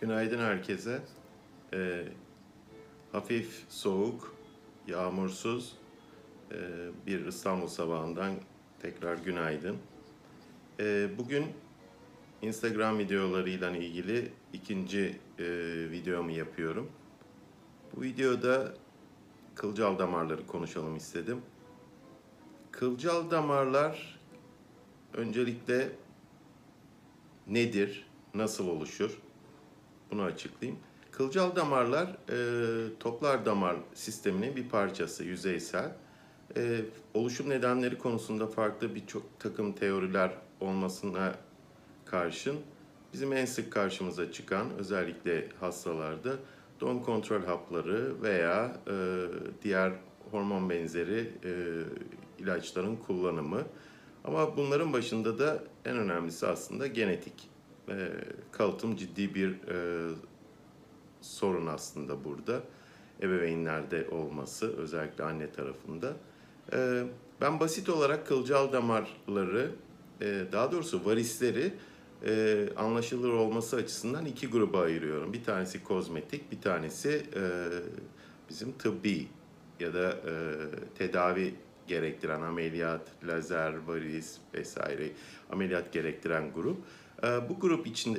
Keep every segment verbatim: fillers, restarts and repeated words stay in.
Günaydın herkese. E, hafif, soğuk, yağmursuz e, bir İstanbul sabahından tekrar günaydın. E, bugün Instagram videolarıyla ilgili ikinci e, videomu yapıyorum. Bu videoda kılcal damarları konuşalım istedim. Kılcal damarlar öncelikle nedir, nasıl oluşur? Bunu açıklayayım. Kılcal damarlar e, toplar damar sisteminin bir parçası, yüzeysel. E, oluşum nedenleri konusunda farklı birçok takım teoriler olmasına karşın bizim en sık karşımıza çıkan, özellikle hastalarda doğum kontrol hapları veya e, diğer hormon benzeri e, ilaçların kullanımı. Ama bunların başında da en önemlisi aslında genetik. E, kalıtım ciddi bir e, sorun aslında burada. Ebeveynlerde olması, özellikle anne tarafında. E, ben basit olarak kılcal damarları, e, daha doğrusu varisleri e, anlaşılır olması açısından iki gruba ayırıyorum. Bir tanesi kozmetik, bir tanesi e, bizim tıbbi ya da e, tedavi gerektiren ameliyat, lazer, varis vesaire ameliyat gerektiren grup. Bu grup içinde,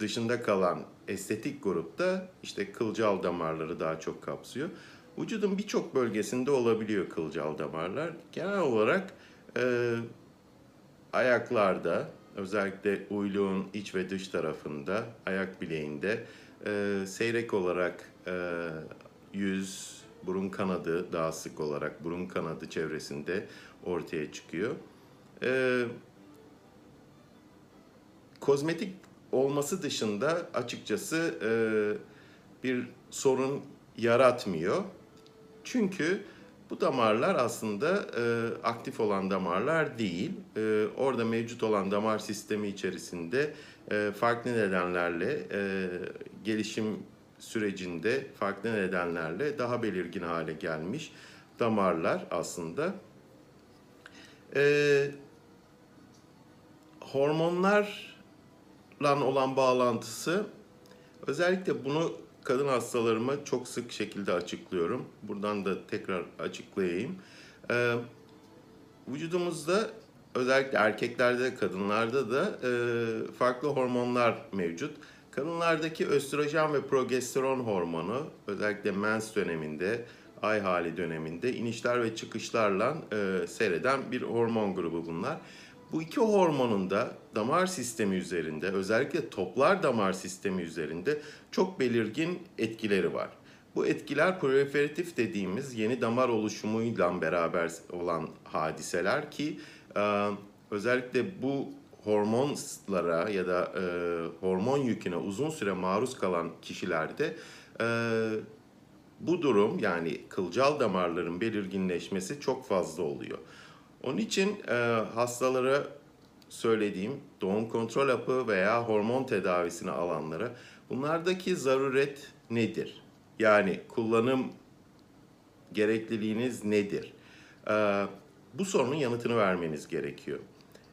dışında kalan estetik grupta işte kılcal damarları daha çok kapsıyor. Vücudun birçok bölgesinde olabiliyor kılcal damarlar. Genel olarak e, ayaklarda, özellikle uyluğun iç ve dış tarafında, ayak bileğinde, e, seyrek olarak e, yüz, burun kanadı, daha sık olarak burun kanadı çevresinde ortaya çıkıyor. E, Kozmetik olması dışında açıkçası e, bir sorun yaratmıyor. Çünkü bu damarlar aslında e, aktif olan damarlar değil. E, orada mevcut olan damar sistemi içerisinde e, farklı nedenlerle, e, gelişim sürecinde farklı nedenlerle daha belirgin hale gelmiş damarlar aslında. E, hormonlar olan bağlantısı, özellikle bunu kadın hastalarıma çok sık şekilde açıklıyorum. Buradan da tekrar açıklayayım. Ee, vücudumuzda, özellikle erkeklerde, kadınlarda da e, farklı hormonlar mevcut. Kadınlardaki östrojen ve progesteron hormonu, özellikle mens döneminde, ay hali döneminde inişler ve çıkışlarla e, seyreden bir hormon grubu bunlar. Bu iki hormonun da damar sistemi üzerinde, özellikle toplar damar sistemi üzerinde çok belirgin etkileri var. Bu etkiler proliferatif dediğimiz yeni damar oluşumuyla beraber olan hadiseler ki özellikle bu hormonlara ya da hormon yüküne uzun süre maruz kalan kişilerde bu durum, yani kılcal damarların belirginleşmesi çok fazla oluyor. Onun için e, hastalara söylediğim doğum kontrol hapı veya hormon tedavisini alanlara, bunlardaki zaruret nedir? Yani kullanım gerekliliğiniz nedir? E, bu sorunun yanıtını vermeniz gerekiyor.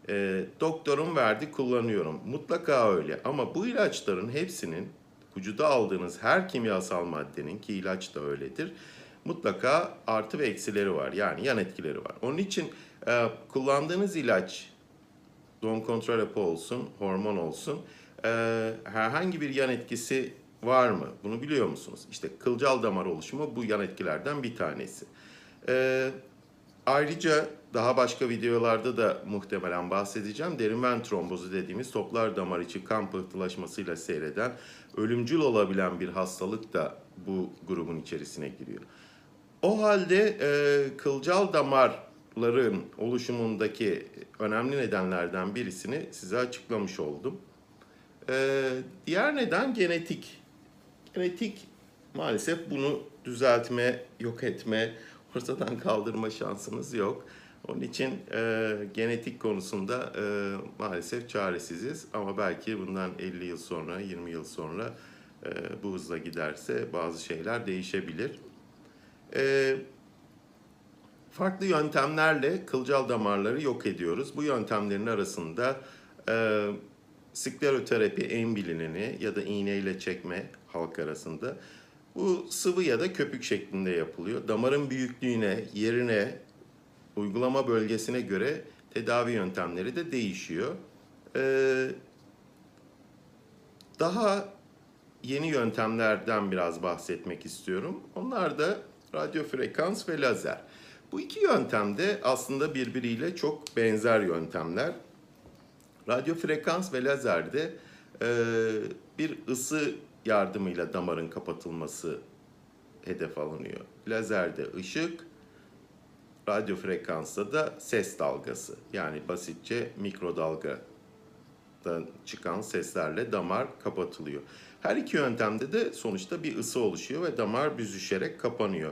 E, doktorum verdi, kullanıyorum. Mutlaka öyle, ama bu ilaçların hepsinin, vücuda aldığınız her kimyasal maddenin, ki ilaç da öyledir, mutlaka artı ve eksileri var. Yani yan etkileri var. Onun için e, kullandığınız ilaç, doğum kontrol hapı olsun, hormon olsun, e, herhangi bir yan etkisi var mı? Bunu biliyor musunuz? İşte kılcal damar oluşumu bu yan etkilerden bir tanesi. E, ayrıca daha başka videolarda da muhtemelen bahsedeceğim. Derin ven trombozu dediğimiz toplar damar içi kan pıhtılaşmasıyla seyreden, ölümcül olabilen bir hastalık da bu grubun içerisine giriyor. O halde e, kılcal damarların oluşumundaki önemli nedenlerden birisini size açıklamış oldum. E, diğer neden genetik. Genetik maalesef bunu düzeltme, yok etme, ortadan kaldırma şansımız yok. Onun için e, genetik konusunda e, maalesef çaresiziz. Ama belki bundan elli yıl sonra, yirmi yıl sonra e, bu hızla giderse bazı şeyler değişebilir. E, farklı yöntemlerle kılcal damarları yok ediyoruz. Bu yöntemlerin arasında e, skleroterapi en bilineni ya da iğneyle çekme halk arasında. Bu sıvı ya da köpük şeklinde yapılıyor. Damarın büyüklüğüne, yerine, uygulama bölgesine göre tedavi yöntemleri de değişiyor. Ee, daha yeni yöntemlerden biraz bahsetmek istiyorum. Onlar da radyofrekans ve lazer. Bu iki yöntem de aslında birbiriyle çok benzer yöntemler. Radyofrekans ve lazerde e, bir ısı yardımıyla damarın kapatılması hedef alınıyor. Lazerde ışık, radyofrekansta da ses dalgası. Yani basitçe mikrodalgadan çıkan seslerle damar kapatılıyor. Her iki yöntemde de sonuçta bir ısı oluşuyor ve damar büzüşerek kapanıyor.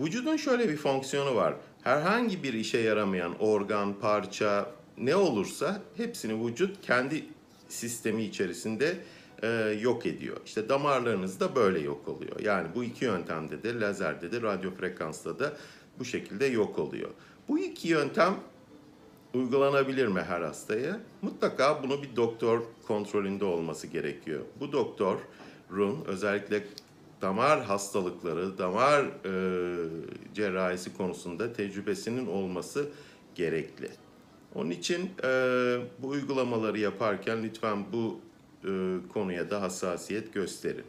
Vücudun şöyle bir fonksiyonu var. Herhangi bir işe yaramayan organ, parça, ne olursa hepsini vücut kendi sistemi içerisinde e, yok ediyor. İşte damarlarınız da böyle yok oluyor. Yani bu iki yöntemde de, lazerde de, radyofrekansta da bu şekilde yok oluyor. Bu iki yöntem uygulanabilir mi her hastaya? Mutlaka bunu bir doktor kontrolünde olması gerekiyor. Bu doktorun özellikle damar hastalıkları, damar e, cerrahisi konusunda tecrübesinin olması gerekli. Onun için e, bu uygulamaları yaparken lütfen bu e, konuya da hassasiyet gösterin.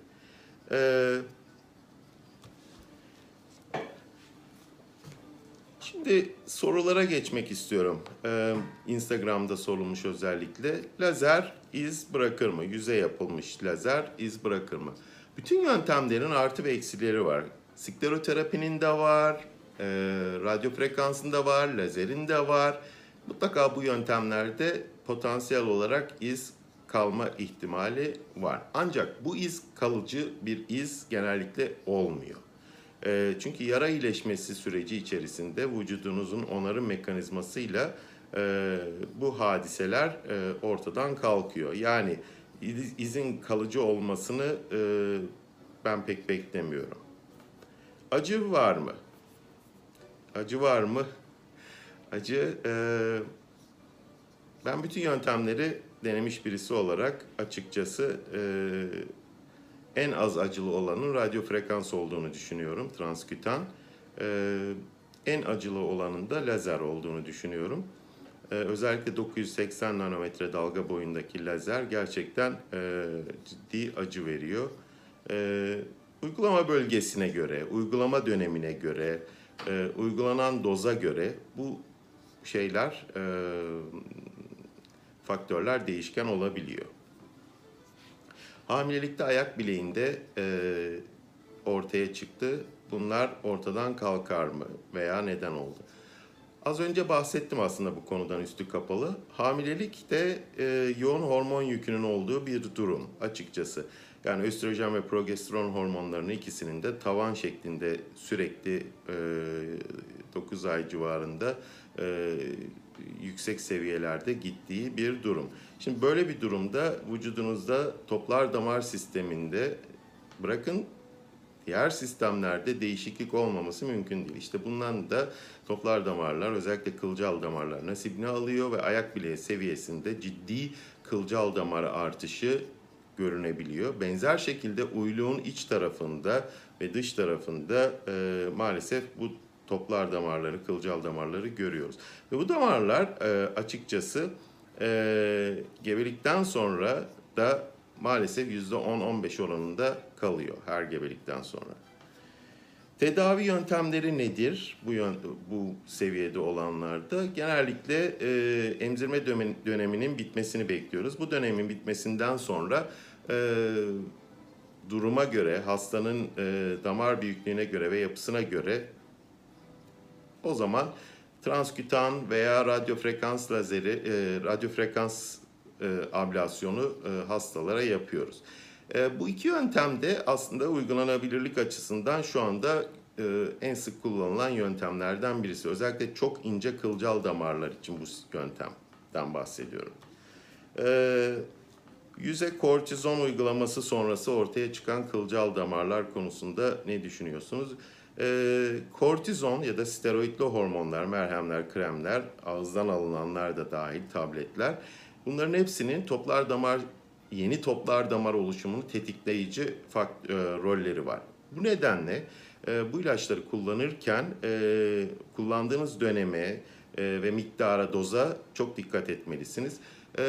E, şimdi sorulara geçmek istiyorum. E, Instagram'da sorulmuş özellikle. Lazer iz bırakır mı? Yüze yapılmış lazer iz bırakır mı? Bütün yöntemlerin artı ve eksileri var. Skleroterapinin de var, e, radyo frekansında var, lazerin de var. Mutlaka bu yöntemlerde potansiyel olarak iz kalma ihtimali var. Ancak bu iz kalıcı bir iz genellikle olmuyor. E, çünkü yara iyileşmesi süreci içerisinde vücudunuzun onarım mekanizmasıyla e, bu hadiseler e, ortadan kalkıyor. Yani izin kalıcı olmasını e, ben pek beklemiyorum. Acı var mı? Acı var mı? Acı, e, ben bütün yöntemleri denemiş birisi olarak açıkçası e, en az acılı olanın radyofrekans olduğunu düşünüyorum, transkütan. E, en acılı olanın da lazer olduğunu düşünüyorum. E, özellikle dokuz yüz seksen nanometre dalga boyundaki lazer gerçekten e, ciddi acı veriyor. E, uygulama bölgesine göre, uygulama dönemine göre, e, uygulanan doza göre bu şeyler, e, faktörler değişken olabiliyor. Hamilelikte ayak bileğinde e, ortaya çıktı. Bunlar ortadan kalkar mı veya neden oldu? Az önce bahsettim aslında bu konudan üstü kapalı. Hamilelik de e, yoğun hormon yükünün olduğu bir durum açıkçası. Yani östrojen ve progesteron hormonlarının ikisinin de tavan şeklinde sürekli e, dokuz ay civarında e, yüksek seviyelerde gittiği bir durum. Şimdi böyle bir durumda vücudunuzda toplar damar sisteminde bırakın, diğer sistemlerde değişiklik olmaması mümkün değil. İşte bundan da toplar damarlar, özellikle kılcal damarlarına signal alıyor ve ayak bileği seviyesinde ciddi kılcal damar artışı görünebiliyor. Benzer şekilde uyluğun iç tarafında ve dış tarafında e, maalesef bu toplar damarları, kılcal damarları görüyoruz. Ve bu damarlar e, açıkçası e, gebelikten sonra da maalesef yüzde on on beş oranında kalıyor her gebelikten sonra. Tedavi yöntemleri nedir bu, yön, bu seviyede olanlarda? Genellikle e, emzirme döneminin bitmesini bekliyoruz. Bu dönemin bitmesinden sonra e, duruma göre, hastanın e, damar büyüklüğüne göre ve yapısına göre o zaman transkütan veya radyofrekans lazeri, e, radyofrekans e, ablasyonu e, hastalara yapıyoruz. E, bu iki yöntem de aslında uygulanabilirlik açısından şu anda e, en sık kullanılan yöntemlerden birisi. Özellikle çok ince kılcal damarlar için bu yöntemden bahsediyorum. E, yüze kortizon uygulaması sonrası ortaya çıkan kılcal damarlar konusunda ne düşünüyorsunuz? E, kortizon ya da steroidli hormonlar, merhemler, kremler, ağızdan alınanlar da dahil tabletler Bunların hepsinin toplar damar, yeni toplar damar oluşumunu tetikleyici fakt, e, rolleri var. Bu nedenle e, bu ilaçları kullanırken e, kullandığınız döneme e, ve miktara, doza çok dikkat etmelisiniz. E,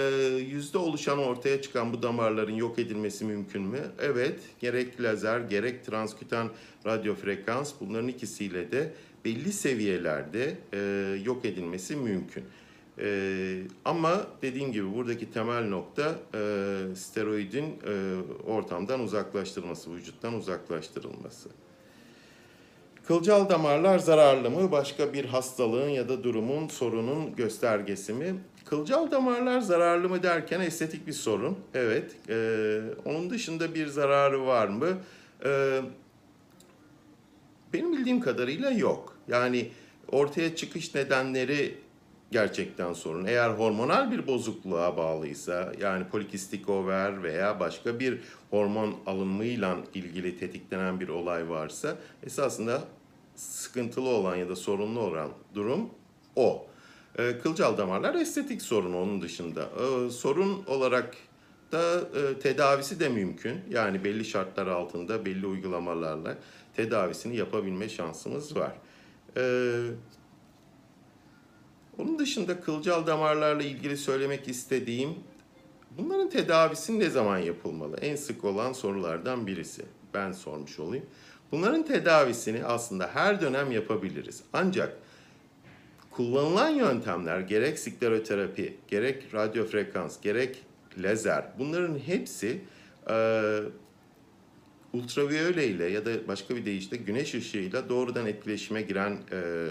yüzde oluşan, ortaya çıkan bu damarların yok edilmesi mümkün mü? Evet, gerek lazer gerek transkütan radyofrekans, bunların ikisiyle de belli seviyelerde e, yok edilmesi mümkün. Ee, ama dediğim gibi buradaki temel nokta e, steroidin e, ortamdan uzaklaştırılması, vücuttan uzaklaştırılması. Kılcal damarlar zararlı mı? Başka bir hastalığın ya da durumun, sorunun göstergesi mi? Kılcal damarlar zararlı mı derken estetik bir sorun. Evet. E, onun dışında bir zararı var mı? E, benim bildiğim kadarıyla yok. Yani ortaya çıkış nedenleri gerçekten sorun. Eğer hormonal bir bozukluğa bağlıysa, yani polikistik over veya başka bir hormon alımıyla ilgili tetiklenen bir olay varsa, esasında sıkıntılı olan ya da sorunlu olan durum o. E, kılcal damarlar estetik sorun onun dışında. E, sorun olarak da e, tedavisi de mümkün. Yani belli şartlar altında, belli uygulamalarla tedavisini yapabilme şansımız var. E, Onun dışında kılcal damarlarla ilgili söylemek istediğim, bunların tedavisi ne zaman yapılmalı? En sık olan sorulardan birisi. Ben sormuş olayım. Bunların tedavisini aslında her dönem yapabiliriz. Ancak kullanılan yöntemler, gerek skleroterapi, gerek radyofrekans, gerek lazer, bunların hepsi e, ultraviyole ile ya da başka bir deyişle güneş ışığıyla doğrudan etkileşime giren e,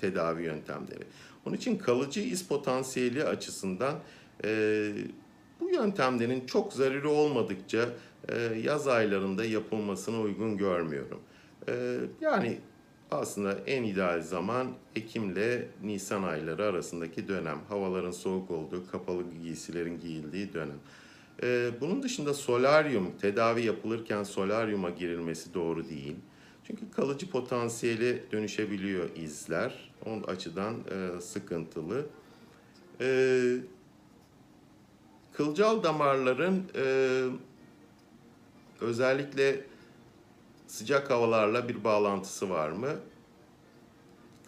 tedavi yöntemleri. Onun için kalıcı iz potansiyeli açısından e, bu yöntemlerin çok zaruri olmadıkça e, yaz aylarında yapılmasını uygun görmüyorum. E, yani aslında en ideal zaman Ekim ile Nisan ayları arasındaki dönem. Havaların soğuk olduğu, kapalı giysilerin giyildiği dönem. E, bunun dışında solaryum, tedavi yapılırken solaryuma girilmesi doğru değil. Çünkü kalıcı potansiyeli dönüşebiliyor izler. Onun açıdan e, sıkıntılı. E, kılcal damarların e, özellikle sıcak havalarla bir bağlantısı var mı?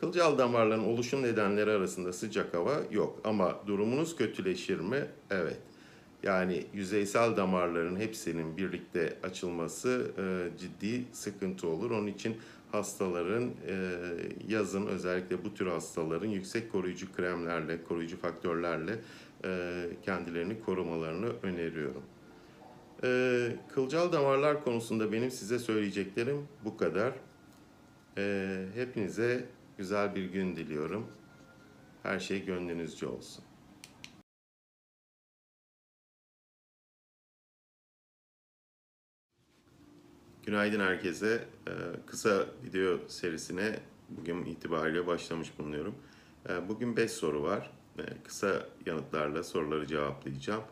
Kılcal damarların oluşum nedenleri arasında sıcak hava yok. Ama durumunuz kötüleşir mi? Evet. Yani yüzeysel damarların hepsinin birlikte açılması e, ciddi sıkıntı olur. Onun için hastaların e, yazın özellikle bu tür hastaların yüksek koruyucu kremlerle, koruyucu faktörlerle e, kendilerini korumalarını öneriyorum. E, kılcal damarlar konusunda benim size söyleyeceklerim bu kadar. E, hepinize güzel bir gün diliyorum. Her şey gönlünüzce olsun. Günaydın herkese. Kısa video serisine bugün itibariyle başlamış bulunuyorum. Bugün beş soru var. Kısa yanıtlarla soruları cevaplayacağım.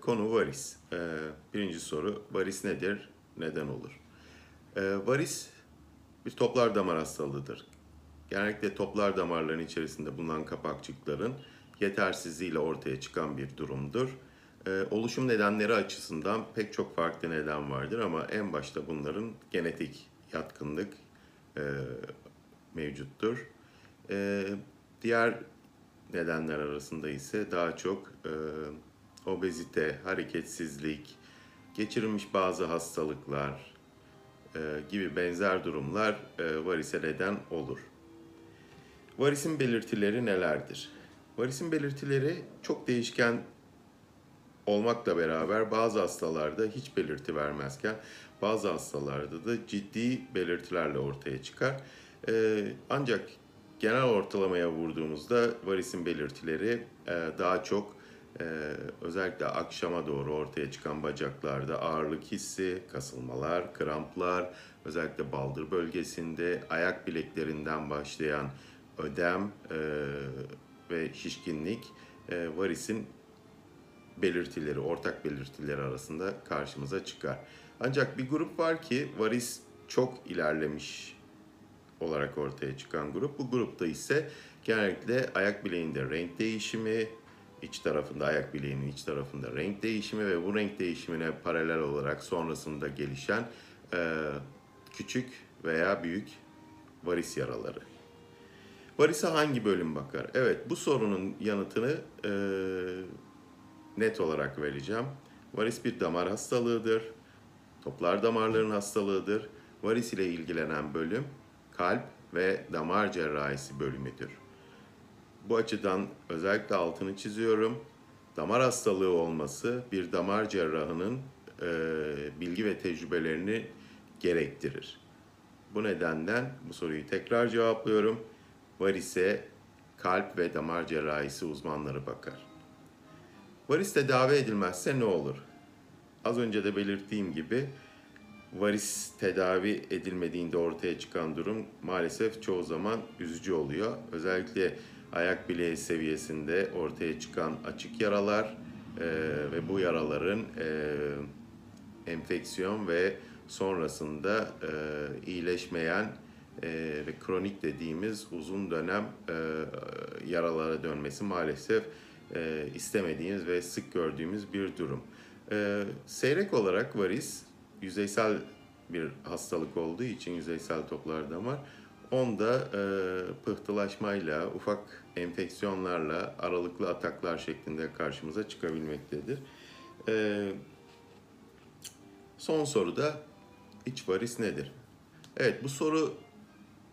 Konu varis. Birinci soru, varis nedir? Neden olur? Varis bir toplar damar hastalığıdır. Genellikle toplar damarların içerisinde bulunan kapakçıkların yetersizliğiyle ortaya çıkan bir durumdur. Oluşum nedenleri açısından pek çok farklı neden vardır ama en başta bunların genetik yatkınlık e, mevcuttur. E, diğer nedenler arasında ise daha çok e, obezite, hareketsizlik, geçirilmiş bazı hastalıklar e, gibi benzer durumlar e, varise neden olur. Varisin belirtileri nelerdir? Varisin belirtileri çok değişken olmakla beraber bazı hastalarda hiç belirti vermezken bazı hastalarda da ciddi belirtilerle ortaya çıkar. Ee, ancak genel ortalamaya vurduğumuzda varisin belirtileri e, daha çok e, özellikle akşama doğru ortaya çıkan bacaklarda ağırlık hissi, kasılmalar, kramplar, özellikle baldır bölgesinde ayak bileklerinden başlayan ödem e, ve şişkinlik e, varisin belirtileri, ortak belirtileri arasında karşımıza çıkar. Ancak bir grup var ki varis çok ilerlemiş olarak ortaya çıkan grup. Bu grupta ise genellikle ayak bileğinde renk değişimi, iç tarafında, ayak bileğinin iç tarafında renk değişimi ve bu renk değişimine paralel olarak sonrasında gelişen e, küçük veya büyük varis yaraları. Varise hangi bölüm bakar? Evet, bu sorunun yanıtını e, net olarak vereceğim. Varis bir damar hastalığıdır. Toplar damarların hastalığıdır. Varis ile ilgilenen bölüm kalp ve damar cerrahisi bölümüdür. Bu açıdan özellikle altını çiziyorum. Damar hastalığı olması bir damar cerrahının e, bilgi ve tecrübelerini gerektirir. Bu nedenden bu soruyu tekrar cevaplıyorum. Varise kalp ve damar cerrahisi uzmanları bakar. Varis tedavi edilmezse ne olur? Az önce de belirttiğim gibi varis tedavi edilmediğinde ortaya çıkan durum maalesef çoğu zaman üzücü oluyor. Özellikle ayak bileği seviyesinde ortaya çıkan açık yaralar e, ve bu yaraların e, enfeksiyon ve sonrasında e, iyileşmeyen e, ve kronik dediğimiz uzun dönem e, yaralara dönmesi maalesef e, istemediğimiz ve sık gördüğümüz bir durum. E, seyrek olarak varis yüzeysel bir hastalık olduğu için yüzeysel toplar damar. Onda e, pıhtılaşmayla, ufak enfeksiyonlarla, aralıklı ataklar şeklinde karşımıza çıkabilmektedir. E, son soruda iç varis nedir? Evet, bu soru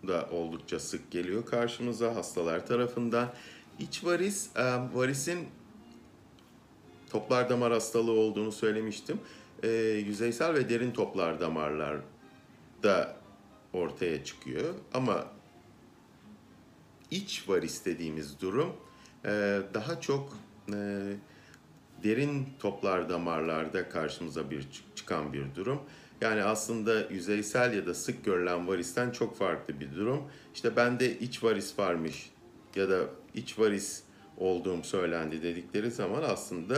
da oldukça sık geliyor karşımıza hastalar tarafından. İç varis, e, varisin toplar damar hastalığı olduğunu söylemiştim. E, yüzeysel ve derin toplar damarlarda ortaya çıkıyor ama iç varis dediğimiz durum daha çok derin toplar damarlarda karşımıza bir çıkan bir durum. Yani aslında yüzeysel ya da sık görülen varisten çok farklı bir durum. İşte bende iç varis varmış ya da iç varis olduğum söylendi dedikleri zaman aslında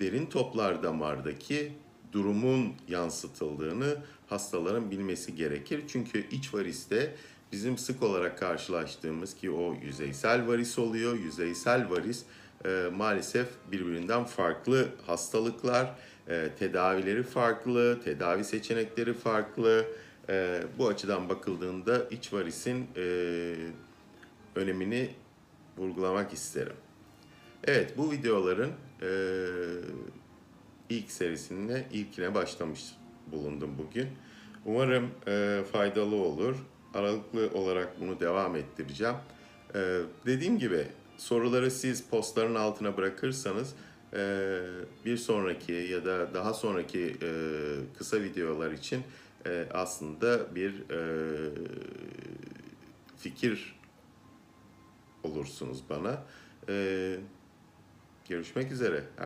derin toplar damardaki durumun yansıtıldığını hastaların bilmesi gerekir. Çünkü iç variste bizim sık olarak karşılaştığımız ki o yüzeysel varis oluyor. Yüzeysel varis e, maalesef birbirinden farklı hastalıklar, e, tedavileri farklı, tedavi seçenekleri farklı. E, bu açıdan bakıldığında iç varisin e, önemini vurgulamak isterim. Evet, bu videoların e, İlk serisine, ilkine başlamış bulundum bugün. Umarım e, faydalı olur. Aralıklı olarak bunu devam ettireceğim. E, dediğim gibi soruları siz postların altına bırakırsanız e, bir sonraki ya da daha sonraki e, kısa videolar için e, aslında bir e, fikir olursunuz bana. E, görüşmek üzere.